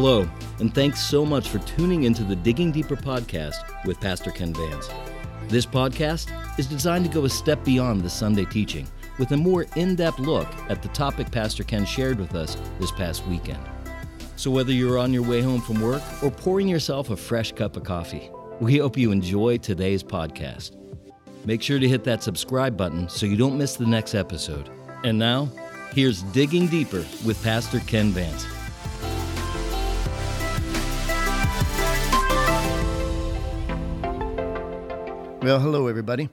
Hello, and thanks so much for tuning into the Digging Deeper podcast with Pastor Ken Vance. This podcast is designed to go a step beyond the Sunday teaching with a more in-depth look at the topic Pastor Ken shared with us this past weekend. So whether you're on your way home from work or pouring yourself a fresh cup of coffee, we hope you enjoy today's podcast. Make sure to hit that subscribe button so you don't miss the next episode. And now, here's Digging Deeper with Pastor Ken Vance. Well, hello, everybody,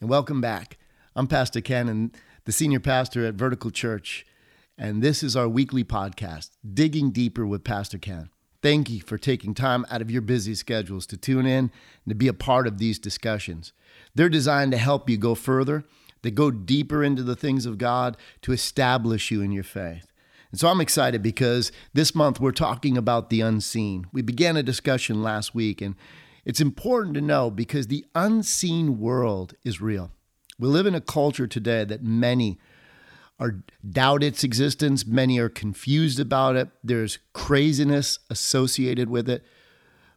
and welcome back. I'm Pastor Ken, and the senior pastor at Vertical Church, and this is our weekly podcast, Digging Deeper with Pastor Ken. Thank you for taking time out of your busy schedules to tune in and to be a part of these discussions. They're designed to help you go further, to go deeper into the things of God, to establish you in your faith. And so I'm excited because this month we're talking about the unseen. We began a discussion last week, and it's important to know because the unseen world is real. We live in a culture today that many are doubt its existence. Many are confused about it. There's craziness associated with it.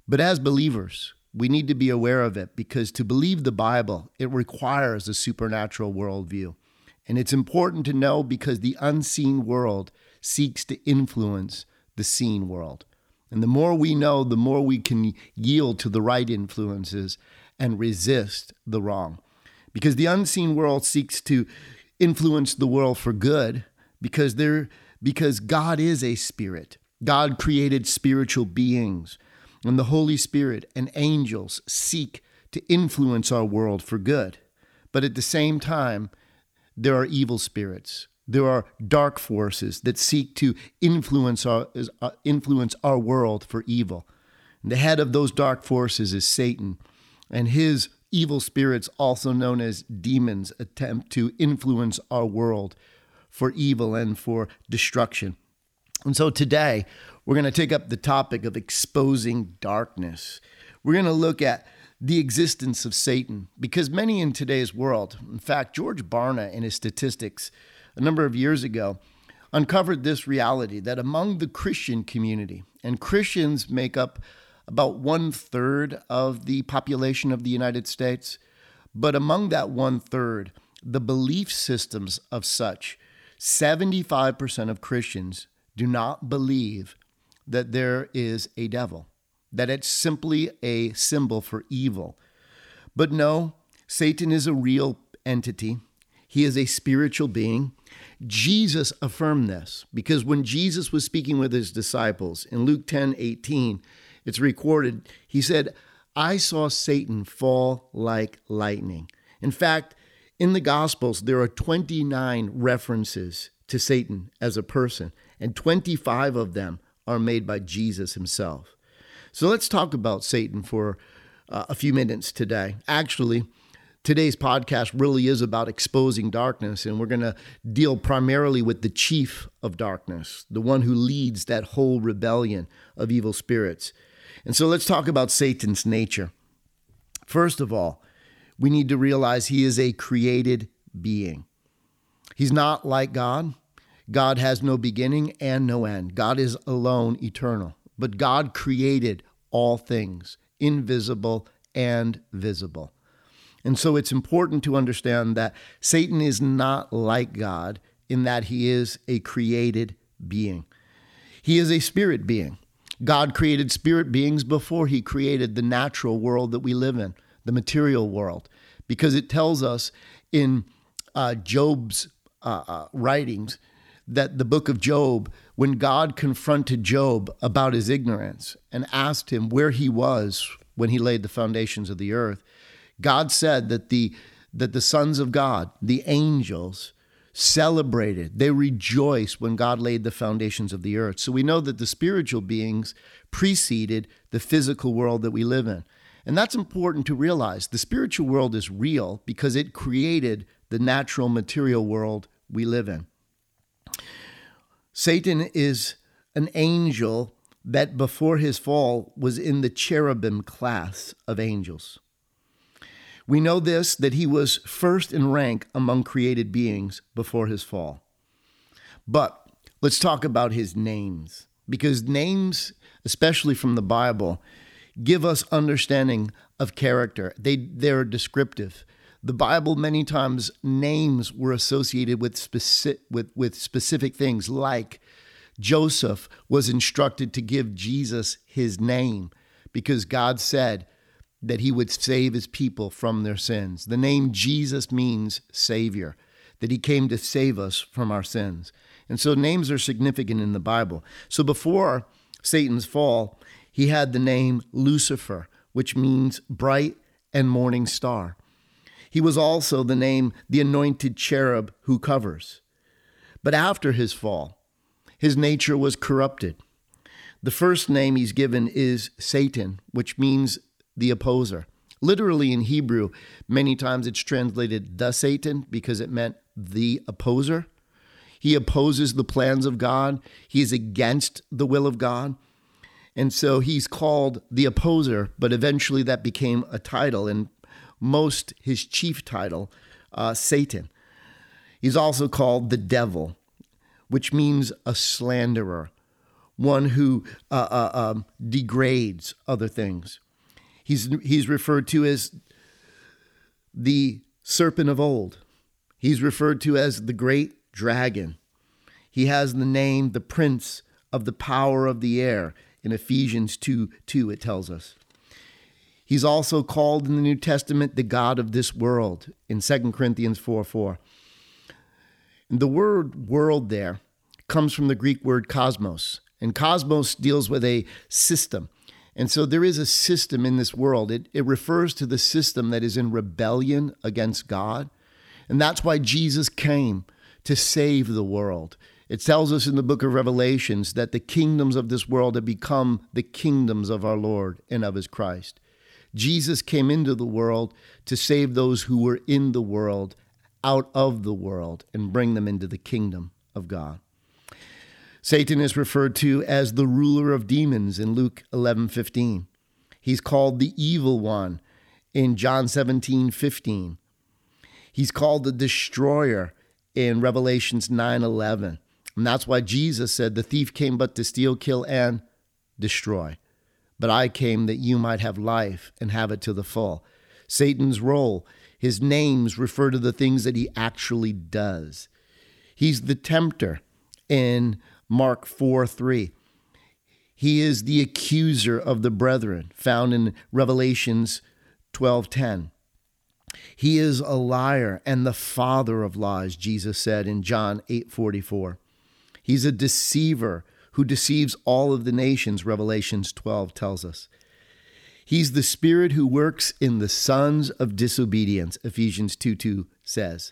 But as believers, we need to be aware of it because to believe the Bible, it requires a supernatural worldview. And it's important to know because the unseen world seeks to influence the seen world. And the more we know, the more we can yield to the right influences and resist the wrong. Because the unseen world seeks to influence the world for good because God is a spirit. God created spiritual beings, and the Holy Spirit and angels seek to influence our world for good. But at the same time, there are evil spirits. There are dark forces that seek to influence our world for evil. And the head of those dark forces is Satan, and his evil spirits, also known as demons, attempt to influence our world for evil and for destruction. And so today, we're going to take up the topic of exposing darkness. We're going to look at the existence of Satan, because many in today's world, in fact, George Barna in his statistics, a number of years ago, uncovered this reality that among the Christian community, and Christians make up about 1/3 of the population of the United States, but among that 1/3, the belief systems of such, 75% of Christians do not believe that there is a devil, that it's simply a symbol for evil. But no, Satan is a real entity. He is a spiritual being. Jesus affirmed this because when Jesus was speaking with his disciples in Luke 10:18, it's recorded, he said, "I saw Satan fall like lightning." In fact, in the Gospels, there are 29 references to Satan as a person, and 25 of them are made by Jesus himself. So let's talk about Satan for a few minutes today. Actually, today's podcast really is about exposing darkness, and we're going to deal primarily with the chief of darkness, the one who leads that whole rebellion of evil spirits. And so let's talk about Satan's nature. First of all, we need to realize he is a created being. He's not like God. God has no beginning and no end. God is alone eternal. But God created all things, invisible and visible. And so it's important to understand that Satan is not like God in that he is a created being. He is a spirit being. God created spirit beings before he created the natural world that we live in, the material world, because it tells us in Job's writings that the book of Job, when God confronted Job about his ignorance and asked him where he was when he laid the foundations of the earth, God said that the sons of God, the angels, celebrated. They rejoiced when God laid the foundations of the earth. So we know that the spiritual beings preceded the physical world that we live in. And that's important to realize. The spiritual world is real because it created the natural material world we live in. Satan is an angel that before his fall was in the cherubim class of angels. We know this, that he was first in rank among created beings before his fall. But let's talk about his names, because names especially from the Bible, give us understanding of character. They're descriptive. The Bible many times names were associated with specific things, like Joseph was instructed to give Jesus his name because God said that he would save his people from their sins. The name Jesus means Savior, that he came to save us from our sins. And so names are significant in the Bible. So before Satan's fall, he had the name Lucifer, which means bright and morning star. He was also the name, the anointed cherub who covers. But after his fall, his nature was corrupted. The first name he's given is Satan, which means the opposer. Literally in Hebrew, many times it's translated the Satan because it meant the opposer. He opposes the plans of God. He is against the will of God. And so he's called the opposer, but eventually that became a title, and most his chief title, Satan. He's also called the devil, which means a slanderer, one who degrades other things. He's referred to as the serpent of old. He's referred to as the great dragon. He has the name, the prince of the power of the air. In Ephesians 2:2, it tells us. He's also called in the New Testament the god of this world in 2 Corinthians 4:4. The word world there comes from the Greek word cosmos, and cosmos deals with a system. And so there is a system in this world. It refers to the system that is in rebellion against God, and that's why Jesus came to save the world. It tells us in the book of Revelations that the kingdoms of this world have become the kingdoms of our Lord and of his Christ. Jesus came into the world to save those who were in the world, out of the world, and bring them into the kingdom of God. Satan is referred to as the ruler of demons in Luke 11:15. He's called the evil one in John 17:15. He's called the destroyer in Revelations 9:11. And that's why Jesus said, the thief came but to steal, kill, and destroy. But I came that you might have life and have it to the full. Satan's role, his names refer to the things that he actually does. He's the tempter in Mark 4:3. He is the accuser of the brethren, found in Revelations 12:10. He is a liar and the father of lies, Jesus said in John 8:44. He's a deceiver who deceives all of the nations, Revelations 12 tells us. He's the spirit who works in the sons of disobedience, Ephesians 2:2 says.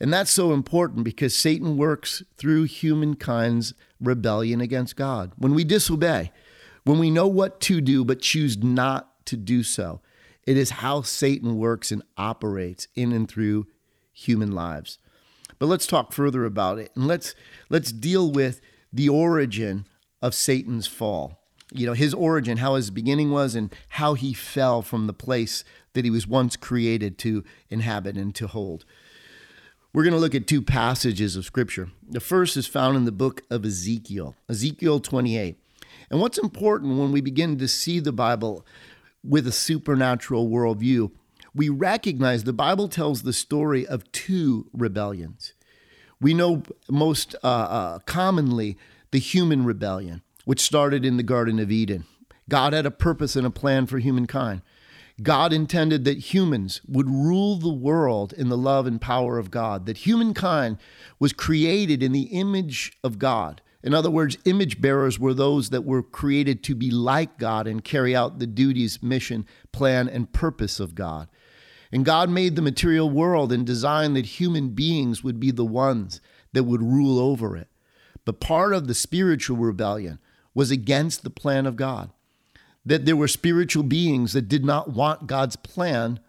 And that's so important because Satan works through humankind's rebellion against God. When we disobey, when we know what to do but choose not to do so, it is how Satan works and operates in and through human lives. But let's talk further about it, and let's deal with the origin of Satan's fall. You know, his origin, how his beginning was, and how he fell from the place that he was once created to inhabit and to hold. We're going to look at two passages of Scripture. The first is found in the book of Ezekiel, Ezekiel 28. And what's important when we begin to see the Bible with a supernatural worldview, we recognize the Bible tells the story of two rebellions. We know most commonly the human rebellion, which started in the Garden of Eden. God had a purpose and a plan for humankind. God intended that humans would rule the world in the love and power of God, that humankind was created in the image of God. In other words, image bearers were those that were created to be like God and carry out the duties, mission, plan, and purpose of God. And God made the material world and designed that human beings would be the ones that would rule over it. But part of the spiritual rebellion was against the plan of God, that there were spiritual beings that did not want God's plan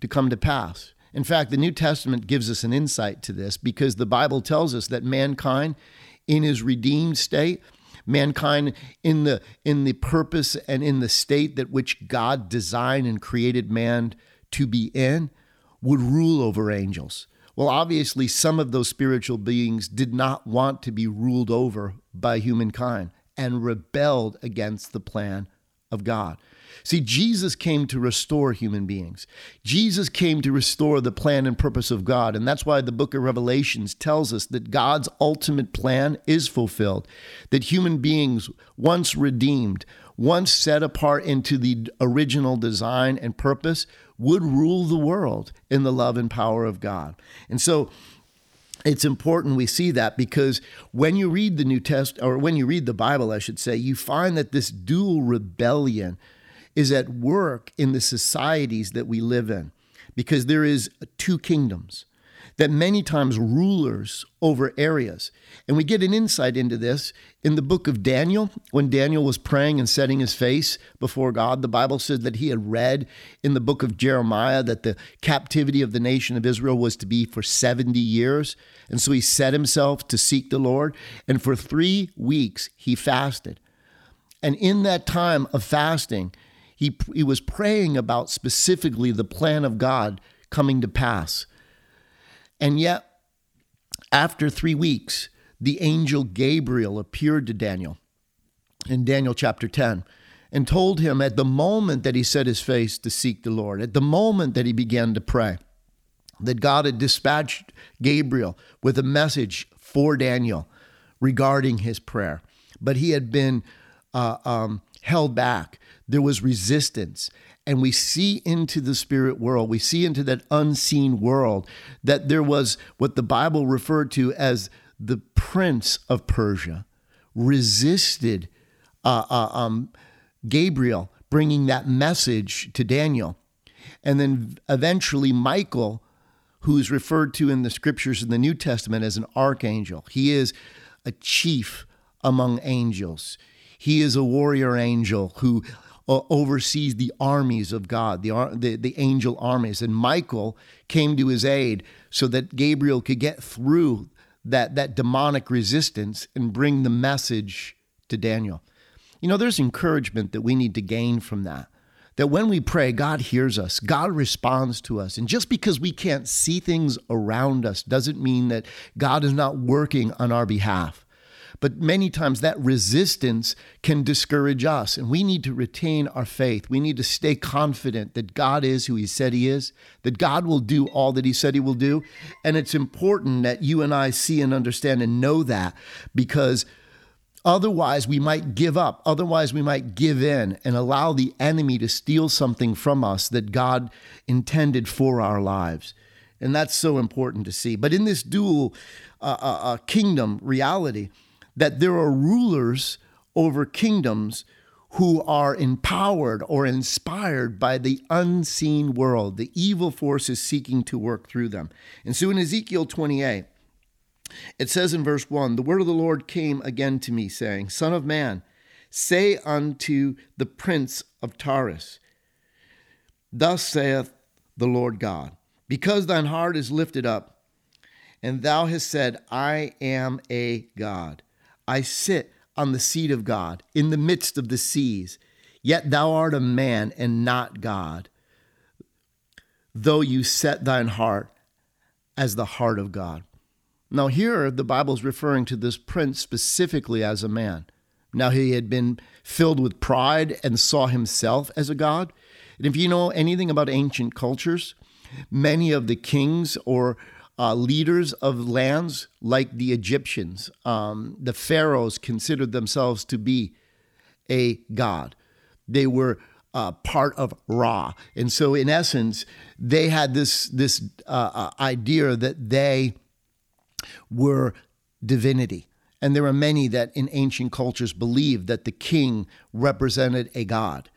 to come to pass. In fact, the New Testament gives us an insight to this because the Bible tells us that mankind in his redeemed state, mankind in the purpose and in the state that which God designed and created man to be in, would rule over angels. Well, obviously, some of those spiritual beings did not want to be ruled over by humankind, and rebelled against the plan of God. See, Jesus came to restore human beings. Jesus came to restore the plan and purpose of God. And that's why the book of Revelations tells us that God's ultimate plan is fulfilled, that human beings, once redeemed, once set apart into the original design and purpose, would rule the world in the love and power of God. And so it's important we see that, because when you read the New Testament, or when you read the Bible, I should say, you find that this dual rebellion is at work in the societies that we live in, because there is two kingdoms that many times rulers over areas. And we get an insight into this in the book of Daniel. When Daniel was praying and setting his face before God, the Bible says that he had read in the book of Jeremiah that the captivity of the nation of Israel was to be for 70 years. And so he set himself to seek the Lord. And for 3 weeks, he fasted. And in that time of fasting, he was praying about specifically the plan of God coming to pass. And yet, after 3 weeks, the angel Gabriel appeared to Daniel in Daniel chapter 10 and told him, at the moment that he set his face to seek the Lord, at the moment that he began to pray, that God had dispatched Gabriel with a message for Daniel regarding his prayer. But he had been held back. There was resistance. And we see into the spirit world, we see into that unseen world, that there was what the Bible referred to as the prince of Persia resisted Gabriel bringing that message to Daniel. And then eventually Michael, who is referred to in the scriptures in the New Testament as an archangel, he is a chief among angels. He is a warrior angel who oversees the armies of God, the angel armies. And Michael came to his aid so that Gabriel could get through that demonic resistance and bring the message to Daniel. You know, there's encouragement that we need to gain from that when we pray, God hears us, God responds to us. And just because we can't see things around us doesn't mean that God is not working on our behalf. But many times that resistance can discourage us, and we need to retain our faith. We need to stay confident that God is who he said he is, that God will do all that he said he will do. And it's important that you and I see and understand and know that, because otherwise we might give up. Otherwise we might give in and allow the enemy to steal something from us that God intended for our lives. And that's so important to see. But in this dual kingdom reality, that there are rulers over kingdoms who are empowered or inspired by the unseen world, the evil forces seeking to work through them. And so in Ezekiel 28, it says in verse 1, "The word of the Lord came again to me, saying, Son of man, say unto the prince of Taurus, Thus saith the Lord God, because thine heart is lifted up, and thou hast said, I am a God. I sit on the seat of God in the midst of the seas, yet thou art a man and not God, though you set thine heart as the heart of God." Now here, the Bible's referring to this prince specifically as a man. Now he had been filled with pride and saw himself as a god. And if you know anything about ancient cultures, many of the kings or leaders of lands, like the Egyptians, the pharaohs considered themselves to be a god. They were part of Ra. And so in essence, they had this idea that they were divinity. And there were many that in ancient cultures believed that the king represented a god.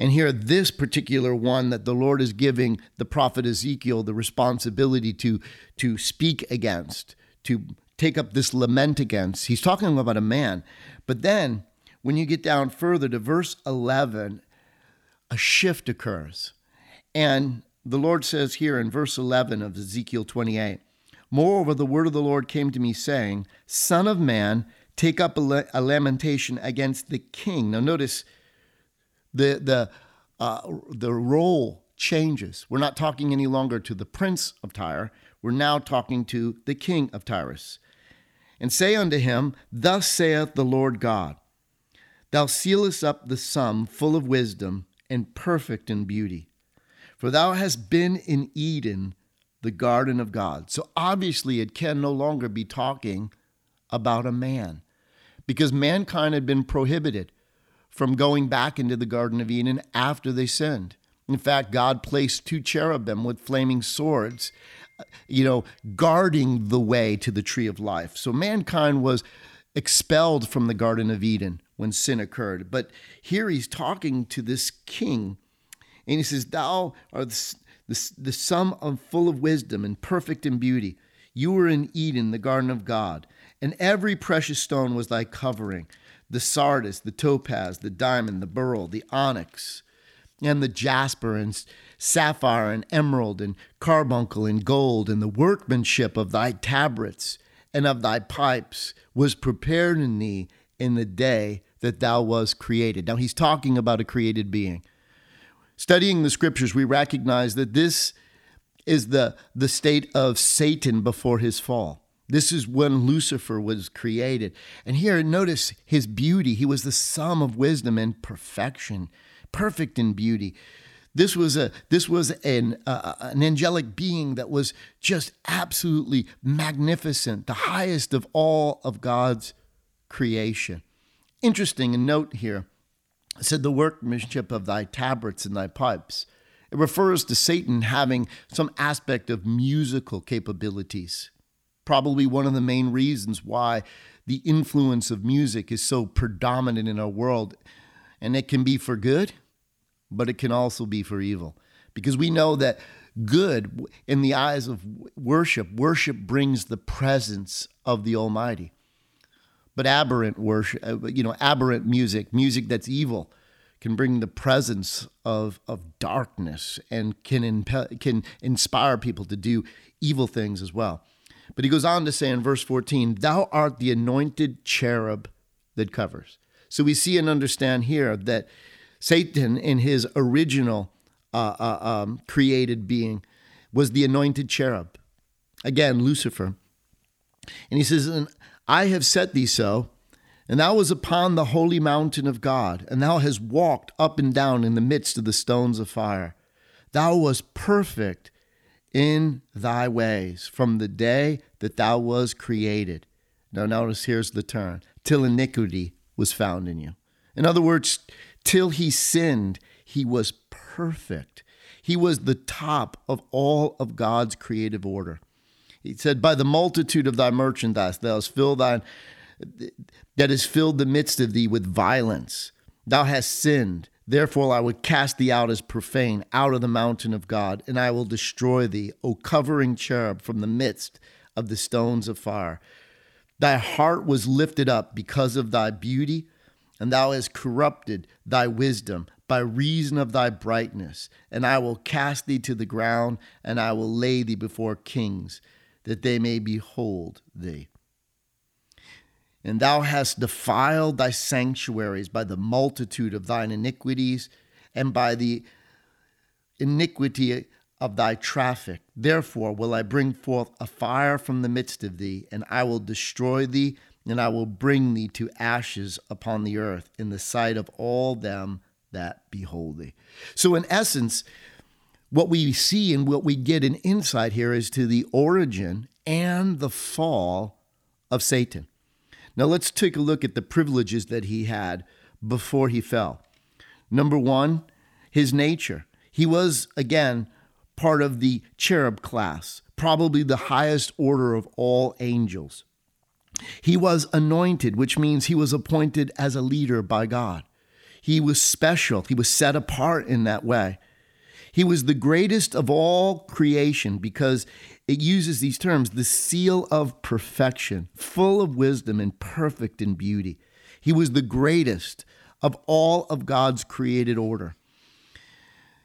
And here, this particular one that the Lord is giving the prophet Ezekiel the responsibility to speak against, to take up this lament against. He's talking about a man. But then, when you get down further to verse 11, a shift occurs. And the Lord says here in verse 11 of Ezekiel 28, "Moreover, the word of the Lord came to me, saying, Son of man, take up a lamentation against the king." Now notice, the role changes. We're not talking any longer to the prince of Tyre. We're now talking to the king of Tyrus. "And say unto him, Thus saith the Lord God, Thou sealest up the sum full of wisdom and perfect in beauty. For thou hast been in Eden, the garden of God. So obviously it can no longer be talking about a man, because mankind had been prohibited from going back into the Garden of Eden after they sinned. In fact, God placed two cherubim with flaming swords, guarding the way to the tree of life. So mankind was expelled from the Garden of Eden when sin occurred. But here he's talking to this king, and he says, thou art the sum full of wisdom and perfect in beauty. You were in Eden, the garden of God, and every precious stone was thy covering, the sardis, the topaz, the diamond, the beryl, the onyx, and the jasper, and sapphire, and emerald, and carbuncle, and gold, and the workmanship of thy tabrets and of thy pipes was prepared in thee in the day that thou was created. Now he's talking about a created being. Studying the scriptures, we recognize that this is the state of Satan before his fall. This is when Lucifer was created. And here, notice his beauty. He was the sum of wisdom and perfection, perfect in beauty. This was an angelic being that was just absolutely magnificent, the highest of all of God's creation. Interesting, a note here. It said, the workmanship of thy tabrets and thy pipes. It refers to Satan having some aspect of musical capabilities. Probably one of the main reasons why the influence of music is so predominant in our world. And it can be for good, but it can also be for evil. Because we know that good, in the eyes of worship brings the presence of the Almighty. But aberrant worship, aberrant music that's evil, can bring the presence of darkness and can inspire people to do evil things as well. But he goes on to say in verse 14, thou art the anointed cherub that covers. So we see and understand here that Satan, in his original created being, was the anointed cherub. Again, Lucifer. And he says, and I have set thee so, and thou was upon the holy mountain of God, and thou hast walked up and down in the midst of the stones of fire. Thou wast perfect in thy ways from the day that thou was created. Now notice, here's the turn. Till iniquity was found in you. In other words, till he sinned, he was perfect. He was the top of all of God's creative order. He said, by the multitude of thy merchandise, that has filled the midst of thee with violence. Thou hast sinned. Therefore I would cast thee out as profane, out of the mountain of God, and I will destroy thee, O covering cherub, from the midst of the stones of fire. Thy heart was lifted up because of thy beauty, and thou hast corrupted thy wisdom by reason of thy brightness. And I will cast thee to the ground, and I will lay thee before kings, that they may behold thee. And thou hast defiled thy sanctuaries by the multitude of thine iniquities, and by the iniquity of thy traffic. Therefore will I bring forth a fire from the midst of thee, and I will destroy thee, and I will bring thee to ashes upon the earth in the sight of all them that behold thee. So in essence, what we see and what we get an insight here is to the origin and the fall of Satan. Now let's take a look at the privileges that he had before he fell. Number one, his nature. He was, again, part of the cherub class, probably the highest order of all angels. He was anointed, which means he was appointed as a leader by God. He was special. He was set apart in that way. He was the greatest of all creation because it uses these terms, the seal of perfection, full of wisdom and perfect in beauty. He was the greatest of all of God's created order.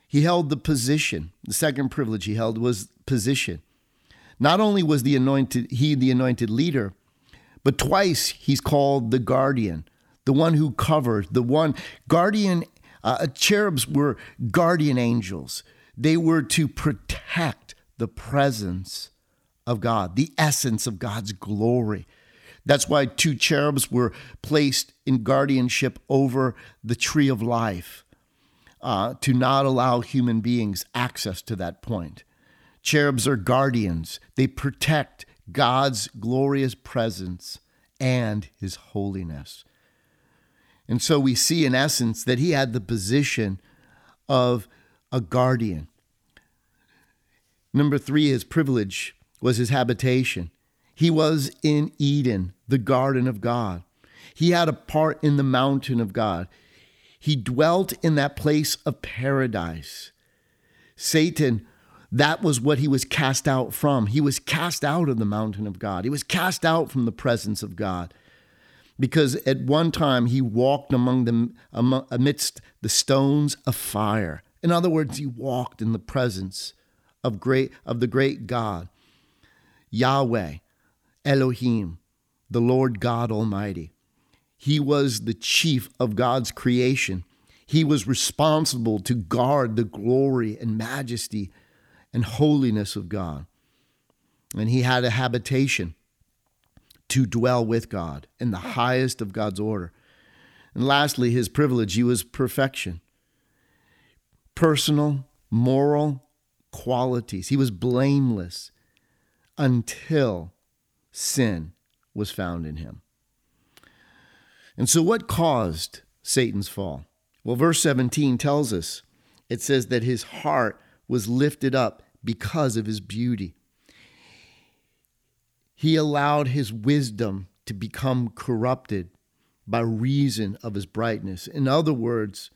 He held the position. The second privilege he held was position. Not only was the anointed leader, but twice he's called the guardian, the one who covers, the one guardian. Cherubs were guardian angels. They were to protect the presence of God, the essence of God's glory. That's why two cherubs were placed in guardianship over the tree of life, to not allow human beings access to that point. Cherubs are guardians. They protect God's glorious presence and his holiness. And so we see in essence that he had the position of a guardian. Number three, his privilege was his habitation. He was in Eden, the garden of God. He had a part in the mountain of God. He dwelt in that place of paradise. Satan, that was what he was cast out from. He was cast out of the mountain of God. He was cast out from the presence of God, because at one time he walked amidst the stones of fire. In other words, he walked in the presence of the great God, Yahweh Elohim, the Lord God Almighty. He was the chief of God's creation. He was responsible to guard the glory and majesty and holiness of God. And he had a habitation to dwell with God in the highest of God's order. And lastly, his privilege, he was perfection. Personal, moral qualities. He was blameless until sin was found in him. And so what caused Satan's fall? Well, verse 17 tells us, it says that his heart was lifted up because of his beauty. He allowed his wisdom to become corrupted by reason of his brightness. In other words,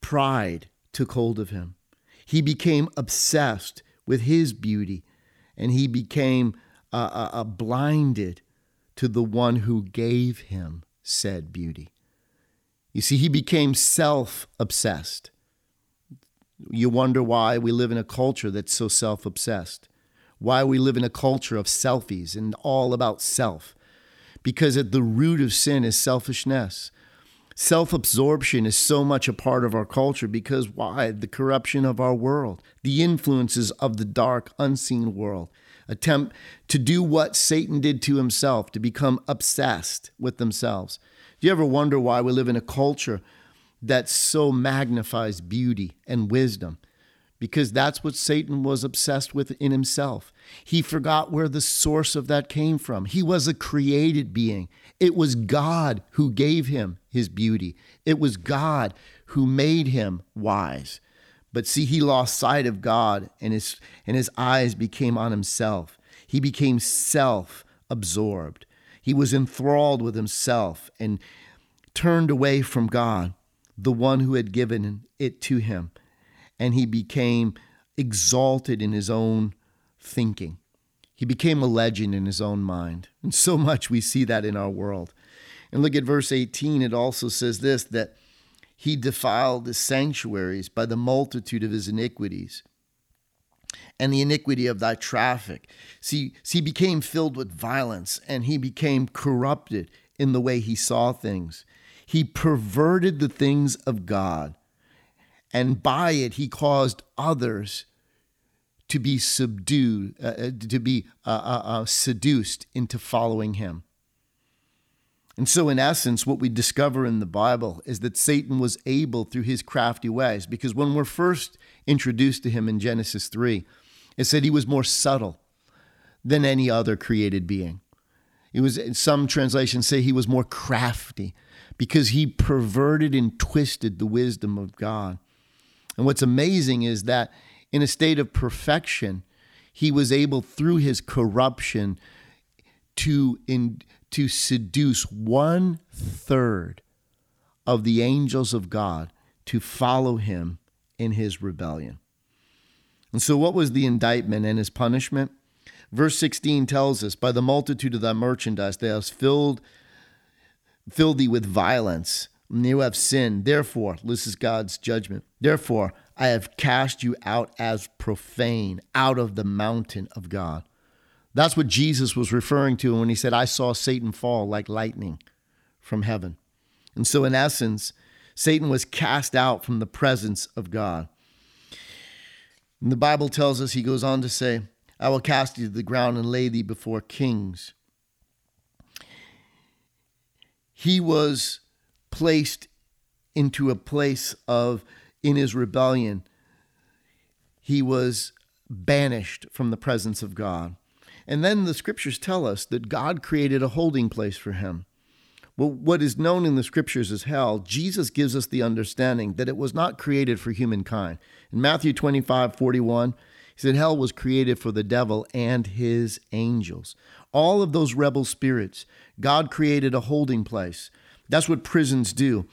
pride took hold of him. He became obsessed with his beauty, and he became blinded to the one who gave him said beauty. You see, he became self-obsessed. You wonder why we live in a culture that's so self-obsessed, why we live in a culture of selfies and all about self, because at the root of sin is selfishness. Self-absorption is so much a part of our culture because why? The corruption of our world, the influences of the dark, unseen world, attempt to do what Satan did to himself, to become obsessed with themselves. Do you ever wonder why we live in a culture that so magnifies beauty and wisdom? Because that's what Satan was obsessed with in himself. He forgot where the source of that came from. He was a created being. It was God who gave him his beauty. It was God who made him wise. But see, he lost sight of God, and his eyes became on himself. He became self-absorbed. He was enthralled with himself and turned away from God, the one who had given it to him. And he became exalted in his own thinking. He became a legend in his own mind. And so much we see that in our world. And look at verse 18. It also says this, that he defiled the sanctuaries by the multitude of his iniquities and the iniquity of thy traffic. See, he became filled with violence, and he became corrupted in the way he saw things. He perverted the things of God. And by it, he caused others to be seduced into following him. And so in essence, what we discover in the Bible is that Satan was able through his crafty ways, because when we're first introduced to him in Genesis 3, it said he was more subtle than any other created being. It was, some translations say he was more crafty, because he perverted and twisted the wisdom of God. And what's amazing is that in a state of perfection, he was able through his corruption to seduce 1/3 of the angels of God to follow him in his rebellion. And so what was the indictment and his punishment? Verse 16 tells us, by the multitude of thy merchandise, thou hast filled thee with violence, and you have sinned. Therefore, this is God's judgment. Therefore, I have cast you out as profane, out of the mountain of God. That's what Jesus was referring to when he said, I saw Satan fall like lightning from heaven. And so in essence, Satan was cast out from the presence of God. And the Bible tells us, he goes on to say, I will cast thee to the ground and lay thee before kings he was placed into a place of, in his rebellion, he was banished from the presence of God. And then the scriptures tell us that God created a holding place for him. Well, what is known in the scriptures as hell, Jesus gives us the understanding that it was not created for humankind. In Matthew 25:41, he said, hell was created for the devil and his angels. All of those rebel spirits, God created a holding place. That's what prisons do.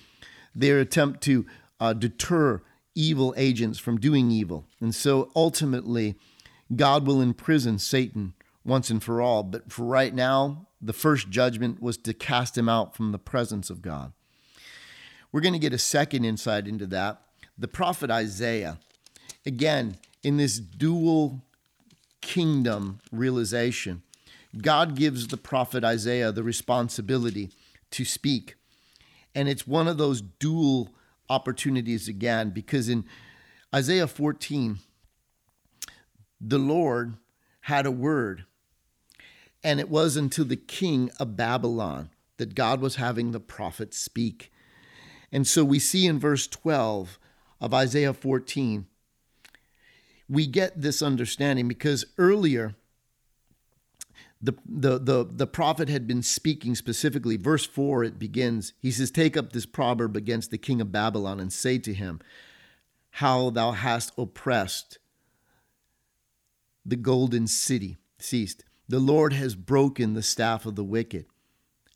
Their attempt to deter evil agents from doing evil. And so ultimately, God will imprison Satan once and for all. But for right now, the first judgment was to cast him out from the presence of God. We're going to get a second insight into that. The prophet Isaiah, again, in this dual kingdom realization, God gives the prophet Isaiah the responsibility to speak. And it's one of those dual opportunities again, because in Isaiah 14, the Lord had a word. And it was unto the king of Babylon that God was having the prophet speak. And so we see in verse 12 of Isaiah 14, we get this understanding because earlier the prophet had been speaking specifically. Verse 4, it begins, he says, take up this proverb against the king of Babylon and say to him, how thou hast oppressed the golden city ceased. The Lord has broken the staff of the wicked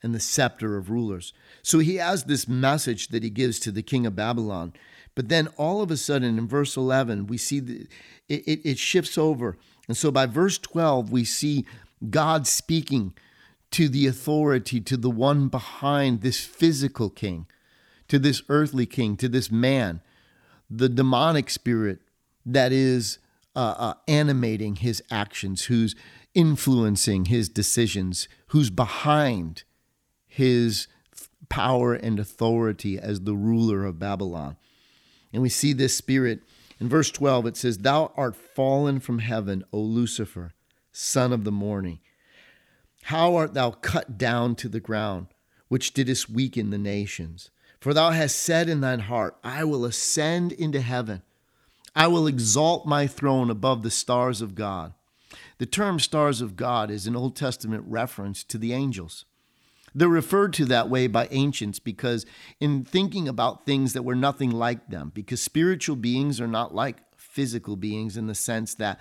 and the scepter of rulers. So he has this message that he gives to the king of Babylon. But then all of a sudden in verse 11, we see it shifts over. And so by verse 12, we see God speaking to the authority, to the one behind this physical king, to this earthly king, to this man, the demonic spirit that is animating his actions, who's influencing his decisions, who's behind his power and authority as the ruler of Babylon. And we see this spirit. In verse 12, it says, thou art fallen from heaven, O Lucifer, son of the morning. How art thou cut down to the ground, which didst weaken the nations? For thou hast said in thine heart, I will ascend into heaven. I will exalt my throne above the stars of God. The term stars of God is an Old Testament reference to the angels. They're referred to that way by ancients because in thinking about things that were nothing like them, because spiritual beings are not like physical beings in the sense that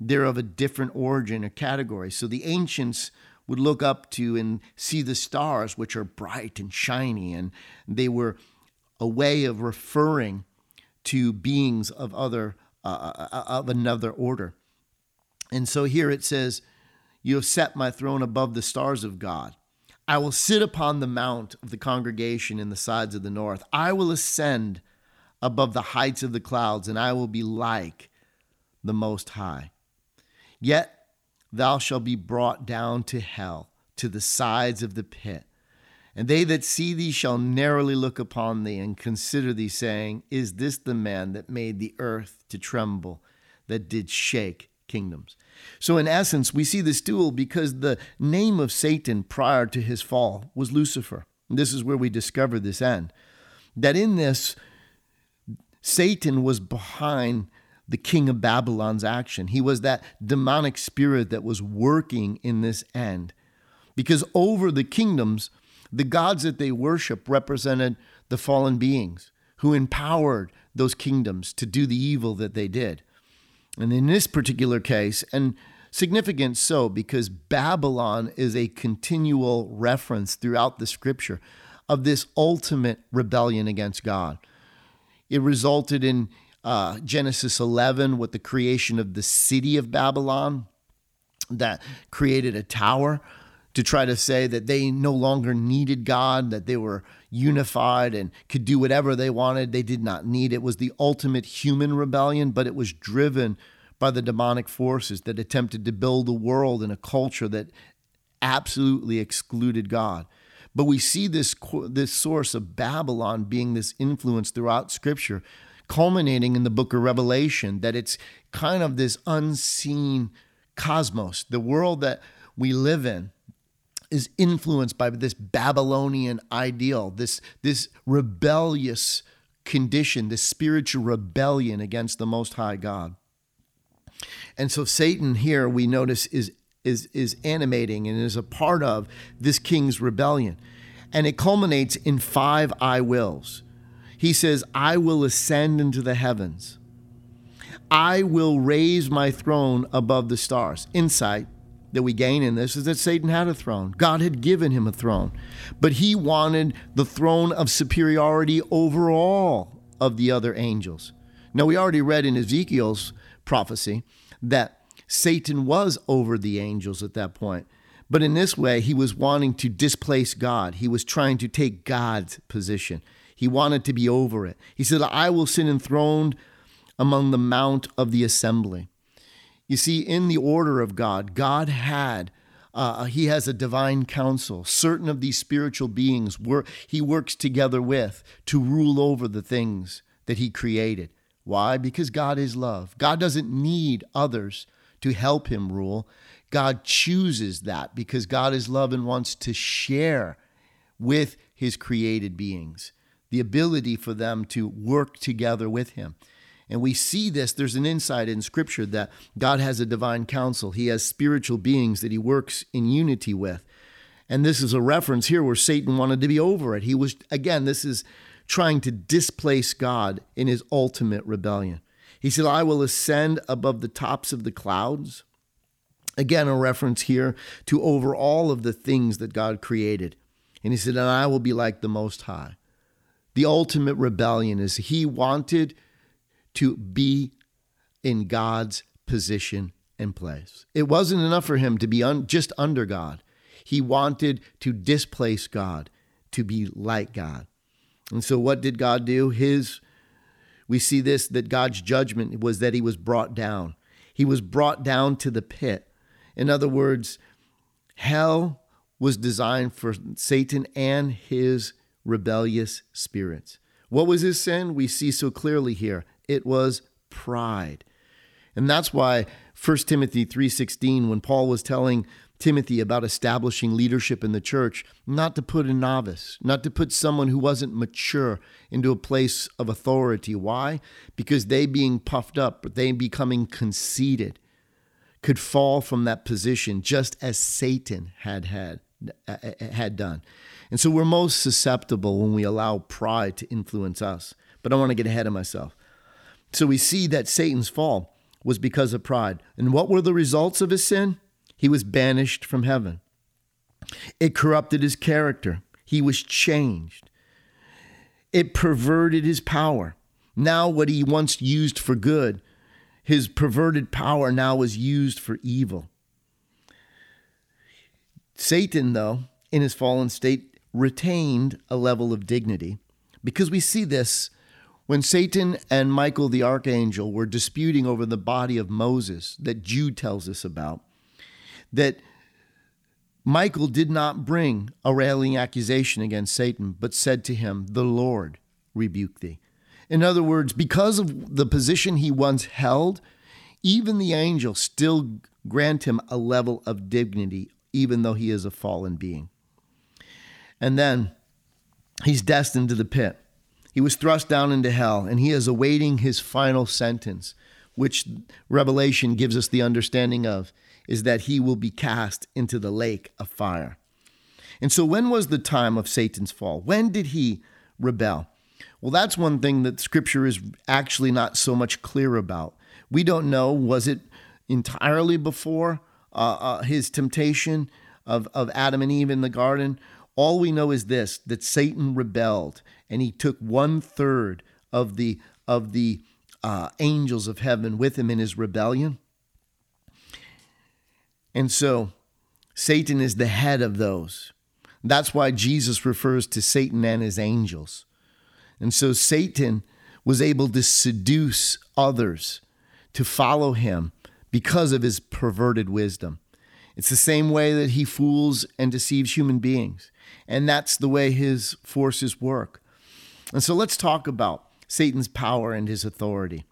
they're of a different origin or category. So the ancients would look up to and see the stars, which are bright and shiny, and they were a way of referring to beings of another order. And so here it says, you have set my throne above the stars of God. I will sit upon the mount of the congregation in the sides of the north. I will ascend above the heights of the clouds, and I will be like the Most High. Yet thou shalt be brought down to hell, to the sides of the pit. And they that see thee shall narrowly look upon thee and consider thee, saying, is this the man that made the earth to tremble, that did shake kingdoms? So in essence, we see this duel because the name of Satan prior to his fall was Lucifer. And this is where we discover this end. That in this, Satan was behind the king of Babylon's action. He was that demonic spirit that was working in this end. Because over the kingdoms, the gods that they worship represented the fallen beings who empowered those kingdoms to do the evil that they did. And in this particular case, and significant so, because Babylon is a continual reference throughout the scripture of this ultimate rebellion against God. It resulted in Genesis 11 with the creation of the city of Babylon that created a tower to try to say that they no longer needed God, that they were unified and could do whatever they wanted. They did not need. It was the ultimate human rebellion, but it was driven by the demonic forces that attempted to build a world and a culture that absolutely excluded God. But we see this source of Babylon being this influence throughout Scripture, culminating in the book of Revelation, that it's kind of this unseen cosmos, the world that we live in, is influenced by this Babylonian ideal, this rebellious condition, this spiritual rebellion against the Most High God. And so Satan here, we notice, is animating and is a part of this king's rebellion. And it culminates in 5 I wills. He says, I will ascend into the heavens. I will raise my throne above the stars. Insight that we gain in this is that Satan had a throne. God had given him a throne. But he wanted the throne of superiority over all of the other angels. Now, we already read in Ezekiel's prophecy that Satan was over the angels at that point. But in this way, he was wanting to displace God. He was trying to take God's position. He wanted to be over it. He said, I will sit enthroned among the mount of the assembly. You see, in the order of God, God had, he has a divine counsel. Certain of these spiritual beings he works together with to rule over the things that he created. Why? Because God is love. God doesn't need others to help him rule. God chooses that because God is love and wants to share with his created beings the ability for them to work together with him. And we see this, there's an insight in Scripture that God has a divine counsel. He has spiritual beings that he works in unity with. And this is a reference here where Satan wanted to be over it. He was, again, this is trying to displace God in his ultimate rebellion. He said, I will ascend above the tops of the clouds. Again, a reference here to over all of the things that God created. And he said, and I will be like the Most High. The ultimate rebellion is he wanted to be in God's position and place. It wasn't enough for him to be just under God. He wanted to displace God, to be like God. And so what did God do? We see this, that God's judgment was that he was brought down. He was brought down to the pit. In other words, hell was designed for Satan and his rebellious spirits. What was his sin? We see so clearly here. It was pride. And that's why 1 Timothy 3:16, when Paul was telling Timothy about establishing leadership in the church, not to put a novice, not to put someone who wasn't mature into a place of authority. Why? Because they being puffed up, but they becoming conceited, could fall from that position just as Satan had done. And so we're most susceptible when we allow pride to influence us. But I want to get ahead of myself. So we see that Satan's fall was because of pride. And what were the results of his sin? He was banished from heaven. It corrupted his character. He was changed. It perverted his power. Now what he once used for good, his perverted power now was used for evil. Satan, though, in his fallen state, retained a level of dignity, because we see this when Satan and Michael the archangel were disputing over the body of Moses that Jude tells us about, that Michael did not bring a railing accusation against Satan, but said to him, the Lord rebuke thee. In other words, because of the position he once held, even the angels still grant him a level of dignity, even though he is a fallen being. And then he's destined to the pit. He was thrust down into hell, and he is awaiting his final sentence, which Revelation gives us the understanding of, is that he will be cast into the lake of fire. And so when was the time of Satan's fall? When did he rebel? Well, that's one thing that Scripture is actually not so much clear about. We don't know, was it entirely before his temptation of Adam and Eve in the garden? All we know is this, that Satan rebelled, and he took 1/3 of the angels of heaven with him in his rebellion. And so Satan is the head of those. That's why Jesus refers to Satan and his angels. And so Satan was able to seduce others to follow him because of his perverted wisdom. It's the same way that he fools and deceives human beings. And that's the way his forces work. And so let's talk about Satan's power and his authority.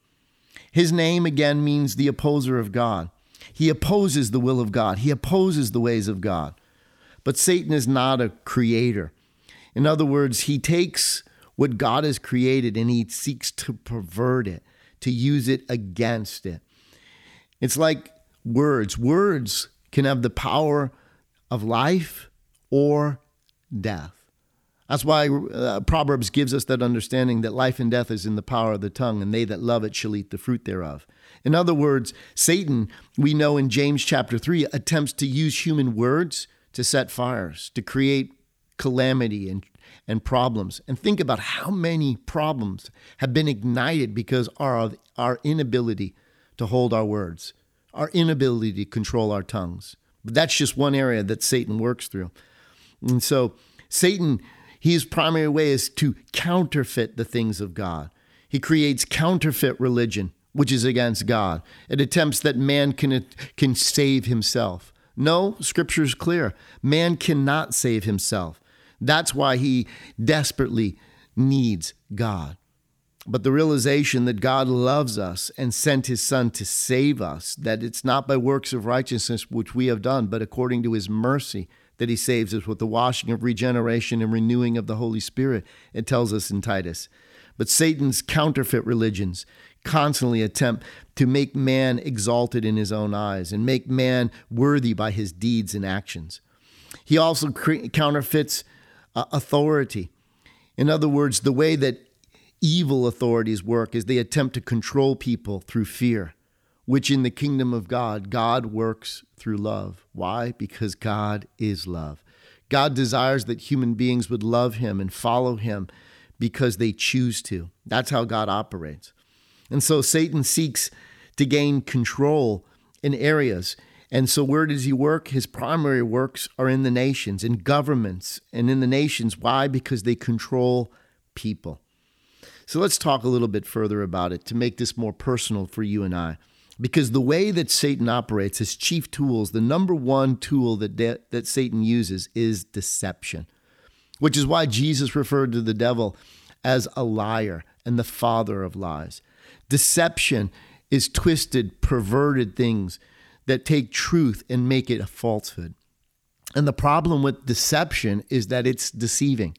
His name, again, means the opposer of God. He opposes the will of God. He opposes the ways of God. But Satan is not a creator. In other words, he takes what God has created and he seeks to pervert it, to use it against it. It's like words. Words can have the power of life or death. That's why Proverbs gives us that understanding that life and death is in the power of the tongue, and they that love it shall eat the fruit thereof. In other words, Satan, we know in James chapter 3, attempts to use human words to set fires, to create calamity and problems. And think about how many problems have been ignited because of our inability to hold our words, our inability to control our tongues. But that's just one area that Satan works through. And so Satan, his primary way is to counterfeit the things of God. He creates counterfeit religion, which is against God. It attempts that man can save himself. No, Scripture is clear. Man cannot save himself. That's why he desperately needs God. But the realization that God loves us and sent his son to save us, that it's not by works of righteousness which we have done, but according to his mercy that he saves us with the washing of regeneration and renewing of the Holy Spirit, it tells us in Titus. But Satan's counterfeit religions constantly attempt to make man exalted in his own eyes and make man worthy by his deeds and actions. He also counterfeits authority. In other words, the way that evil authorities work is they attempt to control people through fear, which in the kingdom of God, God works through love. Why? Because God is love. God desires that human beings would love him and follow him because they choose to. That's how God operates. And so Satan seeks to gain control in areas. And so where does he work? His primary works are in the nations, in governments, and in the nations. Why? Because they control people. So let's talk a little bit further about it to make this more personal for you and I. Because the way that Satan operates, his chief tools, the number one tool that Satan uses is deception, which is why Jesus referred to the devil as a liar and the father of lies. Deception is twisted, perverted things that take truth and make it a falsehood. And the problem with deception is that it's deceiving.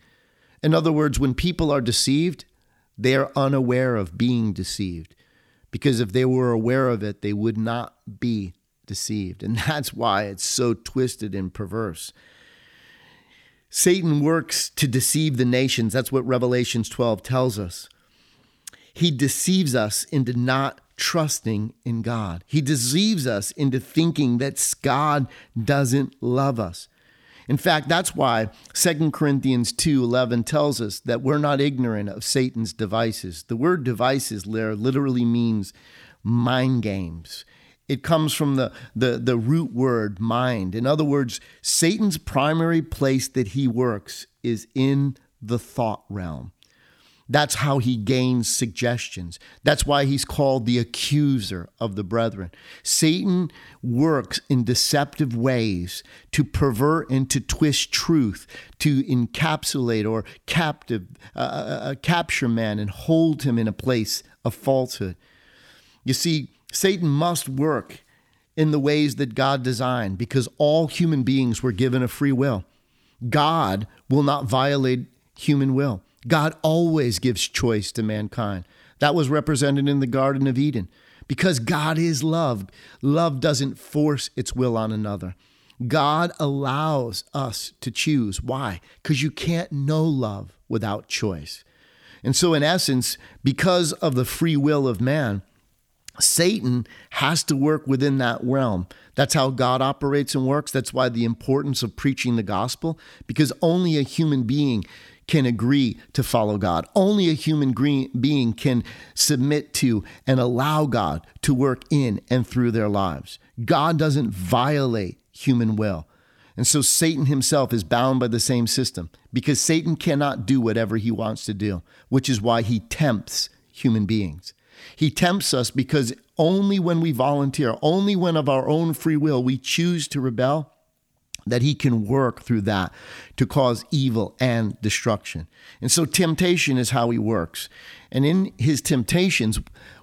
In other words, when people are deceived, they are unaware of being deceived, because if they were aware of it, they would not be deceived. And that's why it's so twisted and perverse. Satan works to deceive the nations. That's what Revelation 12 tells us. He deceives us into not trusting in God. He deceives us into thinking that God doesn't love us. In fact, that's why 2 Corinthians 2:11 tells us that we're not ignorant of Satan's devices. The word devices there literally means mind games. It comes from the root word mind. In other words, Satan's primary place that he works is in the thought realm. That's how he gains suggestions. That's why he's called the accuser of the brethren. Satan works in deceptive ways to pervert and to twist truth, to encapsulate or capture man and hold him in a place of falsehood. You see, Satan must work in the ways that God designed because all human beings were given a free will. God will not violate human will. God always gives choice to mankind. That was represented in the Garden of Eden. Because God is love, love doesn't force its will on another. God allows us to choose. Why? Because you can't know love without choice. And so in essence, because of the free will of man, Satan has to work within that realm. That's how God operates and works. That's why the importance of preaching the gospel, because only a human being can agree to follow God. Only a human being can submit to and allow God to work in and through their lives. God doesn't violate human will. And so Satan himself is bound by the same system because Satan cannot do whatever he wants to do, which is why he tempts human beings. He tempts us because only when we volunteer, only when of our own free will we choose to rebel, that he can work through that to cause evil and destruction. And so temptation is how he works. And in his temptations,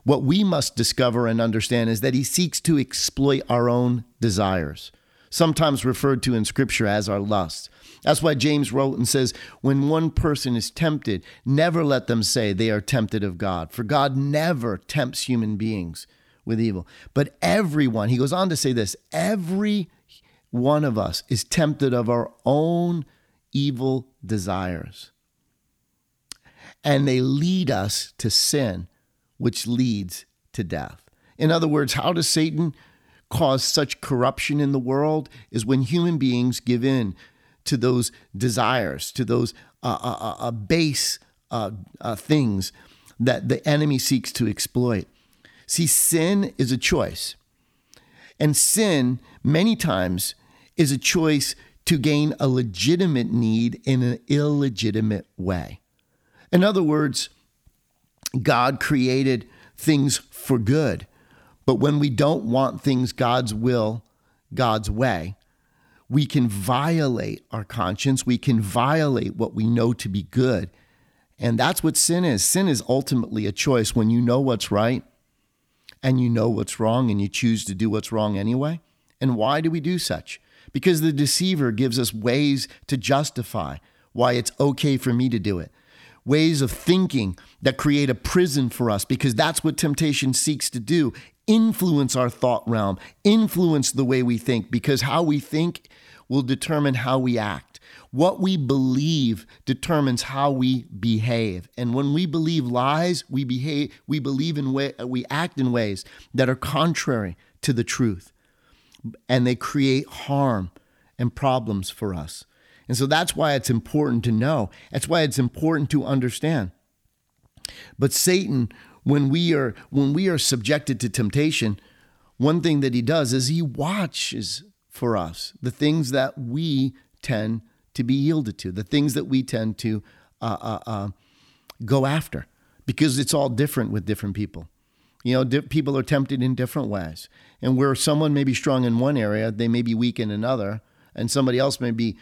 what we must discover and understand is that he seeks to exploit our own desires. sometimes referred to in Scripture as our lust. That's why James wrote and says, when one person is tempted, never let them say they are tempted of God, for God never tempts human beings with evil. But everyone, he goes on to say this, every one of us is tempted of our own evil desires. And they lead us to sin, which leads to death. In other words, how does Satan cause such corruption in the world is when human beings give in to those desires, to those base things that the enemy seeks to exploit. See, sin is a choice. And sin, many times, is a choice to gain a legitimate need in an illegitimate way. In other words, God created things for good. But when we don't want things God's will, God's way, we can violate our conscience. We can violate what we know to be good. And that's what sin is. Sin is ultimately a choice when you know what's right and you know what's wrong and you choose to do what's wrong anyway. And why do we do such? Because the deceiver gives us ways to justify why it's okay for me to do it. Ways of thinking that create a prison for us, because that's what temptation seeks to do, influence our thought realm, influence the way we think, because how we think will determine how we act. What we believe determines how we behave. And when we believe lies, we act in ways that are contrary to the truth, and they create harm and problems for us. And so that's why it's important to know. That's why it's important to understand. But Satan, when we are subjected to temptation, one thing that he does is he watches for us the things that we tend to be yielded to, the things that we tend to go after, because it's all different with different people. You know, people are tempted in different ways. And where someone may be strong in one area, they may be weak in another, and somebody else may be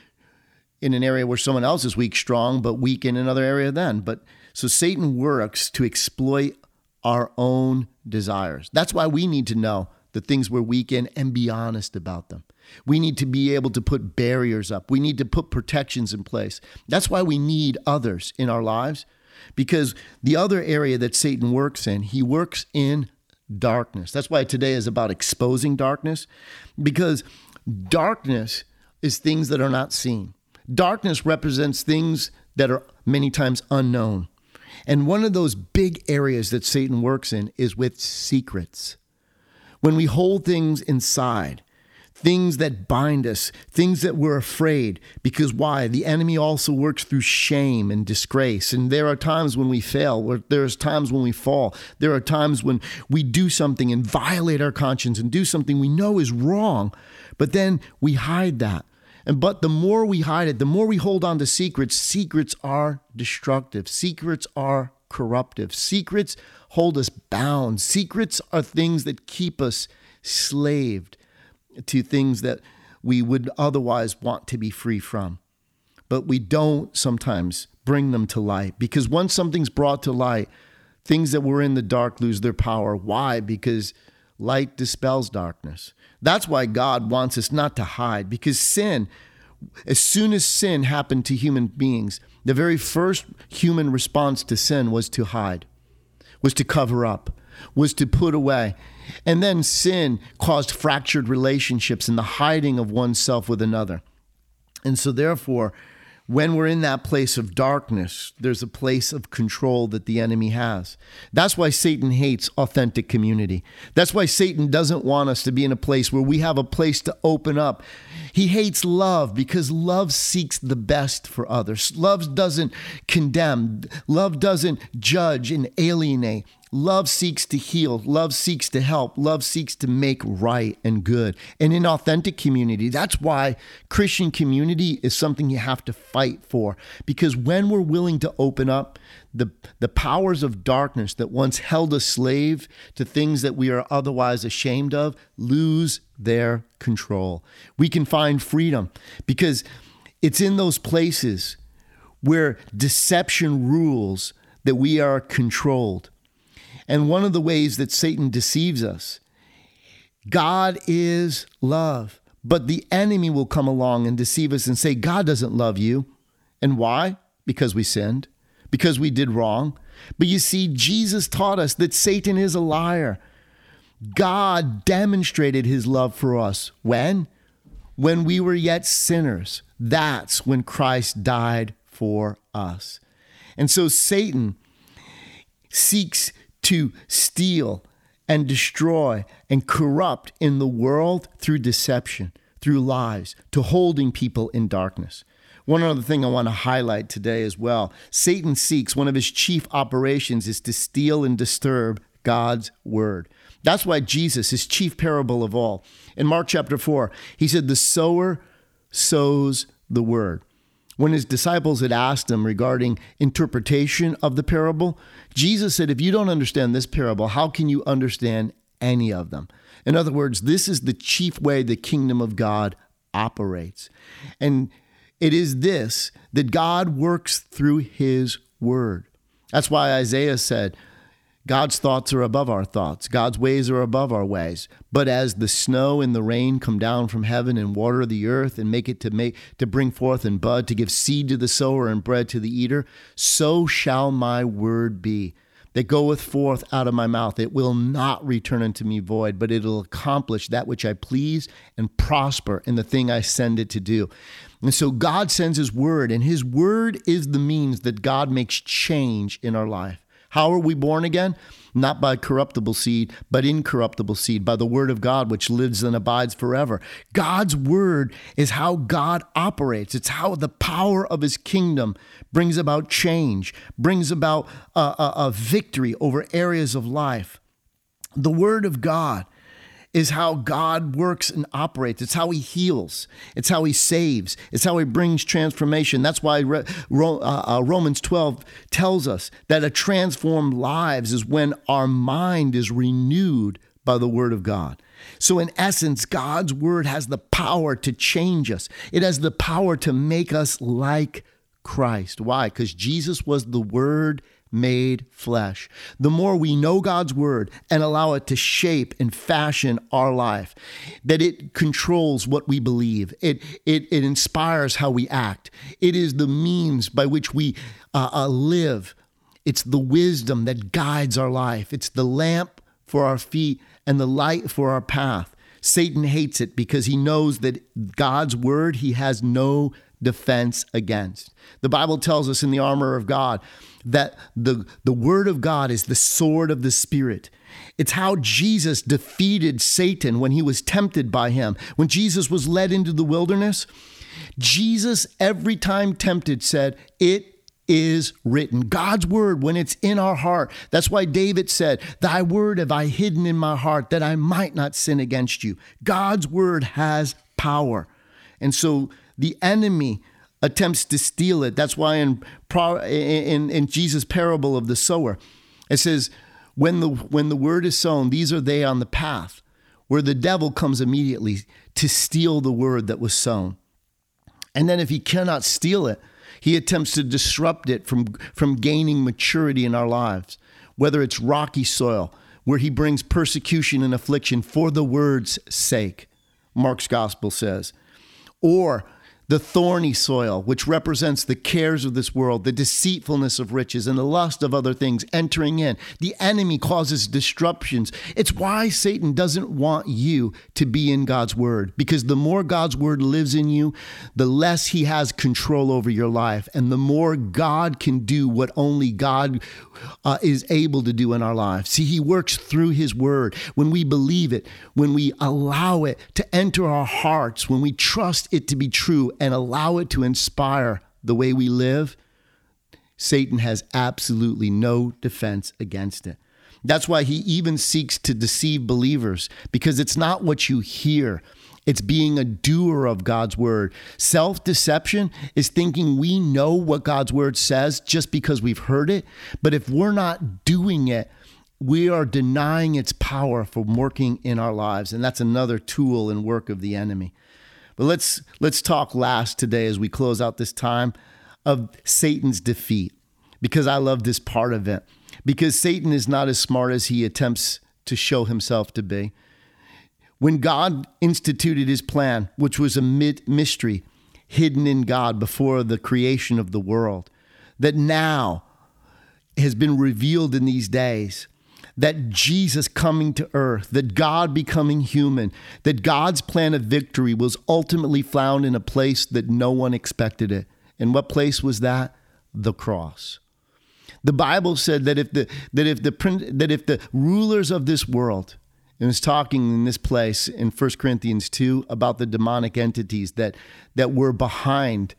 in an area where someone else is weak, strong, but weak in another area then. But so Satan works to exploit our own desires. That's why we need to know the things we're weak in and be honest about them. We need to be able to put barriers up. We need to put protections in place. That's why we need others in our lives, because the other area that Satan works in, he works in darkness. That's why today is about exposing darkness, because darkness is things that are not seen. Darkness represents things that are many times unknown. And one of those big areas that Satan works in is with secrets. When we hold things inside, things that bind us, things that we're afraid, because why? The enemy also works through shame and disgrace. And there are times when we fail, or there's times when we fall. There are times when we do something and violate our conscience and do something we know is wrong, but then we hide that. But the more we hide it, the more we hold on to secrets. Secrets are destructive. Secrets are corruptive. Secrets hold us bound. Secrets are things that keep us slaved to things that we would otherwise want to be free from. But we don't sometimes bring them to light, because once something's brought to light, things that were in the dark lose their power. Why? Because light dispels darkness. That's why God wants us not to hide, because sin, as soon as sin happened to human beings, the very first human response to sin was to hide, was to cover up, was to put away. And then sin caused fractured relationships and the hiding of oneself with another. And so therefore, when we're in that place of darkness, there's a place of control that the enemy has. That's why Satan hates authentic community. That's why Satan doesn't want us to be in a place where we have a place to open up. He hates love, because love seeks the best for others. Love doesn't condemn. Love doesn't judge and alienate. Love seeks to heal. Love seeks to help. Love seeks to make right and good. And in authentic community, that's why Christian community is something you have to fight for. Because when we're willing to open up, the powers of darkness that once held us slave to things that we are otherwise ashamed of lose their control. We can find freedom, because it's in those places where deception rules that we are controlled. And one of the ways that Satan deceives us, God is love, But the enemy will come along and deceive us and say, God doesn't love you. And why? Because we sinned, because we did wrong. But you see, Jesus taught us that Satan is a liar. God demonstrated his love for us. When? When we were yet sinners. That's when Christ died for us. And so Satan seeks to steal and destroy and corrupt in the world through deception, through lies, to holding people in darkness. One other thing I want to highlight today as well. Satan seeks, one of his chief operations is to steal and disturb God's word. That's why Jesus, his chief parable of all, in Mark chapter 4, he said, the sower sows the word. When his disciples had asked him regarding interpretation of the parable, Jesus said, if you don't understand this parable, how can you understand any of them? In other words, this is the chief way the kingdom of God operates. And it is this, that God works through his word. That's why Isaiah said, God's thoughts are above our thoughts. God's ways are above our ways. But as the snow and the rain come down from heaven and water the earth and make it to bring forth and bud, to give seed to the sower and bread to the eater, so shall my word be that goeth forth out of my mouth. It will not return unto me void, but it'll accomplish that which I please and prosper in the thing I send it to do. And so God sends his word, and his word is the means that God makes change in our life. How are we born again? Not by corruptible seed, but incorruptible seed, by the word of God, which lives and abides forever. God's word is how God operates. It's how the power of his kingdom brings about change, brings about a victory over areas of life. The word of God is how God works and operates. It's how he heals. It's how he saves. It's how he brings transformation. That's why Romans 12 tells us that a transformed lives is when our mind is renewed by the word of God. So in essence, God's word has the power to change us. It has the power to make us like Christ. Why? Because Jesus was the word made flesh. The more we know God's word and allow it to shape and fashion our life, that it controls what we believe. It inspires how we act. It is the means by which we live. It's the wisdom that guides our life. It's the lamp for our feet and the light for our path. Satan hates it because he knows that God's word he has no defense against. The Bible tells us in the armor of God that the word of God is the sword of the Spirit. It's how Jesus defeated Satan when he was tempted by him. When Jesus was led into the wilderness, Jesus, every time tempted, said, it is written. God's word, when it's in our heart. That's why David said, thy word have I hidden in my heart that I might not sin against you. God's word has power. And so the enemy attempts to steal it. That's why in Jesus' parable of the sower, it says, when the word is sown, these are they on the path, where the devil comes immediately to steal the word that was sown. And then if he cannot steal it, he attempts to disrupt it from gaining maturity in our lives, whether it's rocky soil, where he brings persecution and affliction for the word's sake, Mark's gospel says, or the thorny soil, which represents the cares of this world, the deceitfulness of riches, and the lust of other things entering in. The enemy causes disruptions. It's why Satan doesn't want you to be in God's word, because the more God's word lives in you, the less he has control over your life, and the more God can do what only God is able to do in our lives. See, he works through his word. When we believe it, when we allow it to enter our hearts, when we trust it to be true, and allow it to inspire the way we live, Satan has absolutely no defense against it. That's why he even seeks to deceive believers, because it's not what you hear. It's being a doer of God's word. Self-deception is thinking we know what God's word says just because we've heard it. But if we're not doing it, we are denying its power from working in our lives. And that's another tool and work of the enemy. But let's talk last today as we close out this time of Satan's defeat, because I love this part of it, because Satan is not as smart as he attempts to show himself to be. When God instituted his plan, which was a mystery hidden in God before the creation of the world, that now has been revealed in these days, that Jesus coming to earth, that God becoming human, that God's plan of victory was ultimately found in a place that no one expected it. And what place was that? The cross. The Bible said that if the rulers of this world, and it's talking in this place in 1 Corinthians 2 about the demonic entities that were behind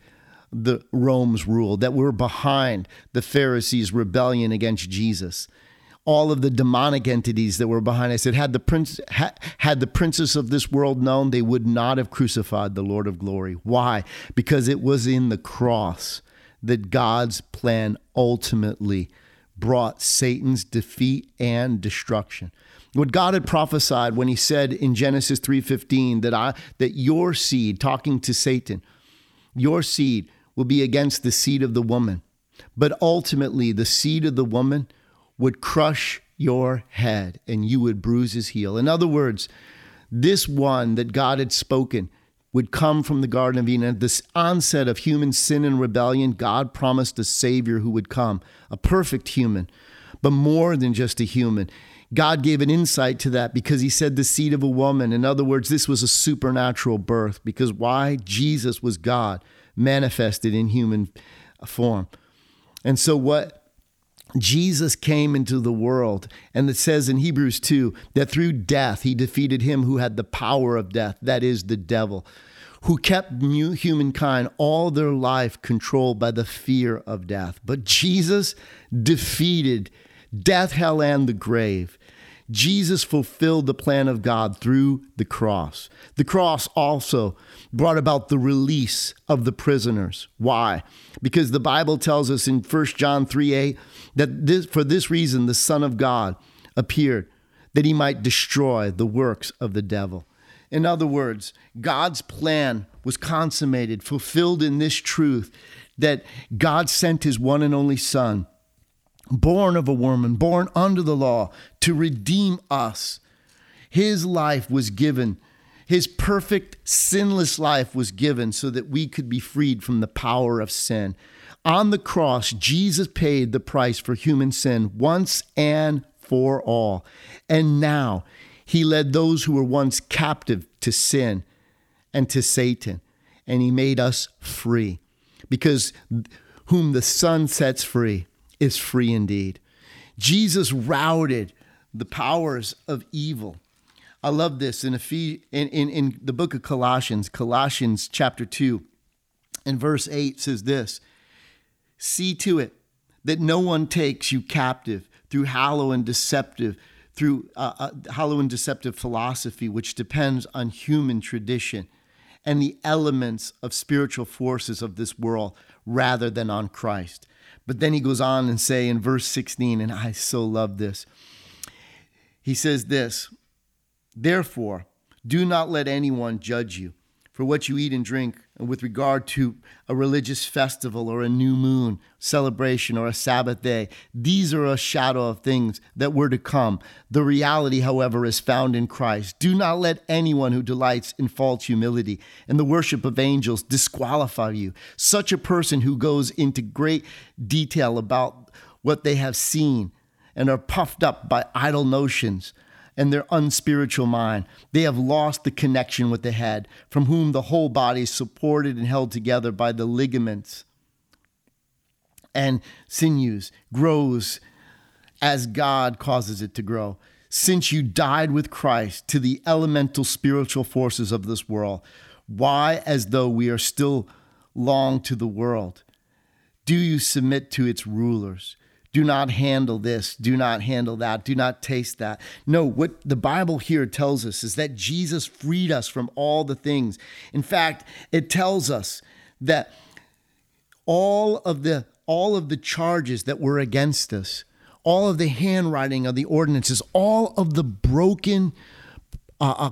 the Rome's rule, that were behind the Pharisees' rebellion against Jesus. All of the demonic entities that were behind us, it had the princes of this world known, they would not have crucified the Lord of glory. Why? Because it was in the cross that God's plan ultimately brought Satan's defeat and destruction. What God had prophesied when he said in Genesis 3:15 that your seed, talking to Satan, your seed will be against the seed of the woman, but ultimately the seed of the woman would crush your head and you would bruise his heel. In other words, this one that God had spoken would come from the Garden of Eden. At this onset of human sin and rebellion, God promised a Savior who would come, a perfect human, but more than just a human. God gave an insight to that because he said the seed of a woman. In other words, this was a supernatural birth because why? Jesus was God manifested in human form. And so what? Jesus came into the world, and it says in Hebrews 2 that through death he defeated him who had the power of death, that is the devil, who kept humankind all their life controlled by the fear of death. But Jesus defeated death, hell, and the grave. Jesus fulfilled the plan of God through the cross. The cross also brought about the release of the prisoners. Why? Because the Bible tells us in 1 John 3:8 that for this reason the Son of God appeared, that he might destroy the works of the devil. In other words, God's plan was consummated, fulfilled in this truth that God sent his one and only Son, born of a woman, born under the law, to redeem us. His life was given. His perfect, sinless life was given so that we could be freed from the power of sin. On the cross, Jesus paid the price for human sin once and for all. And now he led those who were once captive to sin and to Satan, and he made us free, because whom the Son sets free is free indeed. Jesus routed the powers of evil. I love this in the book of Colossians. Colossians chapter 2 and verse 8 says this: "See to it that no one takes you captive through hollow and deceptive philosophy, which depends on human tradition and the elements of spiritual forces of this world rather than on Christ." But then he goes on and say in verse 16, and I so love this. He says this: "Therefore, do not let anyone judge you for what you eat and drink, and with regard to a religious festival or a new moon celebration or a Sabbath day. These are a shadow of things that were to come. The reality, however, is found in Christ. Do not let anyone who delights in false humility and the worship of angels disqualify you. Such a person who goes into great detail about what they have seen and are puffed up by idle notions and their unspiritual mind. They have lost the connection with the head, from whom the whole body is supported and held together by the ligaments and sinews, grows as God causes it to grow. Since you died with Christ to the elemental spiritual forces of this world, why, as though we are still long to the world, do you submit to its rulers? Do not handle this. Do not handle that. Do not taste that." No, what the Bible here tells us is that Jesus freed us from all the things. In fact, it tells us that all of the charges that were against us, all of the handwriting of the ordinances, all of the broken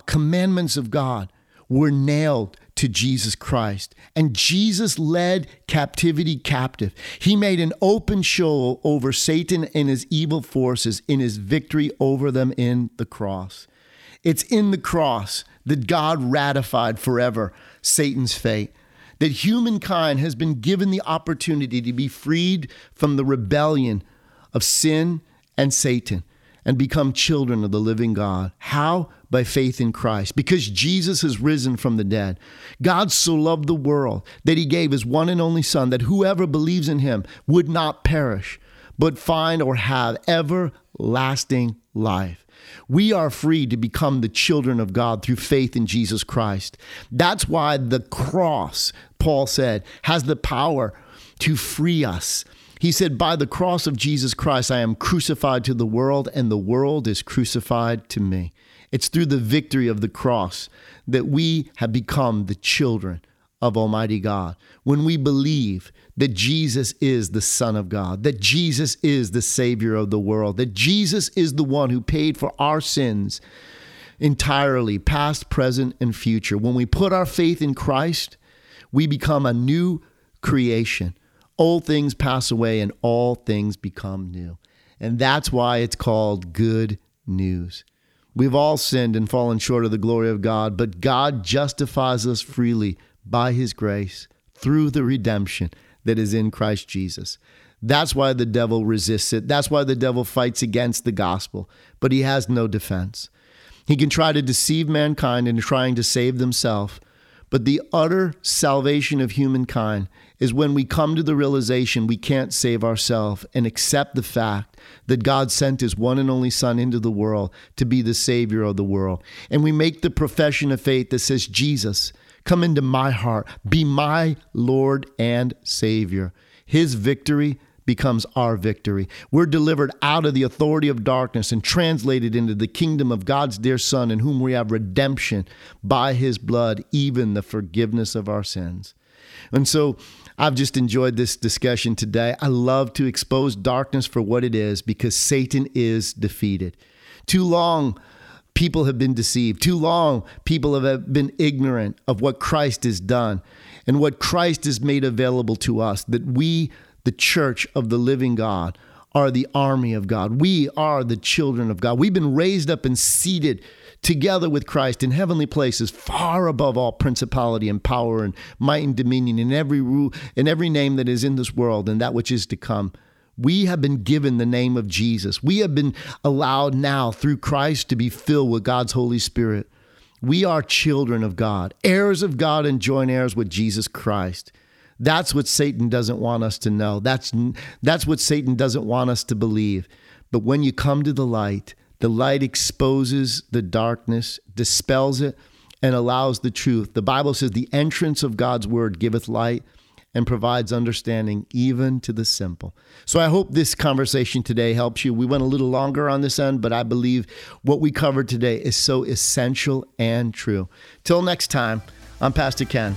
commandments of God were nailed to Jesus Christ. And Jesus led captivity captive. He made an open show over Satan and his evil forces in his victory over them in the cross. It's in the cross that God ratified forever Satan's fate, that humankind has been given the opportunity to be freed from the rebellion of sin and Satan and become children of the living God. How? By faith in Christ. Because Jesus has risen from the dead. God so loved the world that he gave his one and only Son, that whoever believes in him would not perish, but find or have everlasting life. We are free to become the children of God through faith in Jesus Christ. That's why the cross, Paul said, has the power to free us. He said, by the cross of Jesus Christ, I am crucified to the world, and the world is crucified to me. It's through the victory of the cross that we have become the children of Almighty God. When we believe that Jesus is the Son of God, that Jesus is the Savior of the world, that Jesus is the one who paid for our sins entirely, past, present, and future. When we put our faith in Christ, we become a new creation. Old things pass away and all things become new. And that's why it's called good news. We've all sinned and fallen short of the glory of God, but God justifies us freely by his grace through the redemption that is in Christ Jesus. That's why the devil resists it. That's why the devil fights against the gospel, but he has no defense. He can try to deceive mankind in trying to save themselves, but the utter salvation of humankind is when we come to the realization we can't save ourselves and accept the fact that God sent his one and only Son into the world to be the Savior of the world. And we make the profession of faith that says, Jesus, come into my heart, be my Lord and Savior. His victory becomes our victory. We're delivered out of the authority of darkness and translated into the kingdom of God's dear Son, in whom we have redemption by his blood, even the forgiveness of our sins. And so I've just enjoyed this discussion today. I love to expose darkness for what it is, because Satan is defeated. Too long, people have been deceived. Too long, people have been ignorant of what Christ has done and what Christ has made available to us, that we, the church of the living God, are the army of God. We are the children of God. We've been raised up and seated together with Christ in heavenly places, far above all principality and power and might and dominion, in every rule, in every name that is in this world and that which is to come. We have been given the name of Jesus. We have been allowed now through Christ to be filled with God's Holy Spirit. We are children of God, heirs of God, and joint heirs with Jesus Christ. That's what Satan doesn't want us to know. That's what Satan doesn't want us to believe. But when you come to the light exposes the darkness, dispels it, and allows the truth. The Bible says the entrance of God's word giveth light and provides understanding even to the simple. So I hope this conversation today helps you. We went a little longer on this end, but I believe what we covered today is so essential and true. Till next time, I'm Pastor Ken.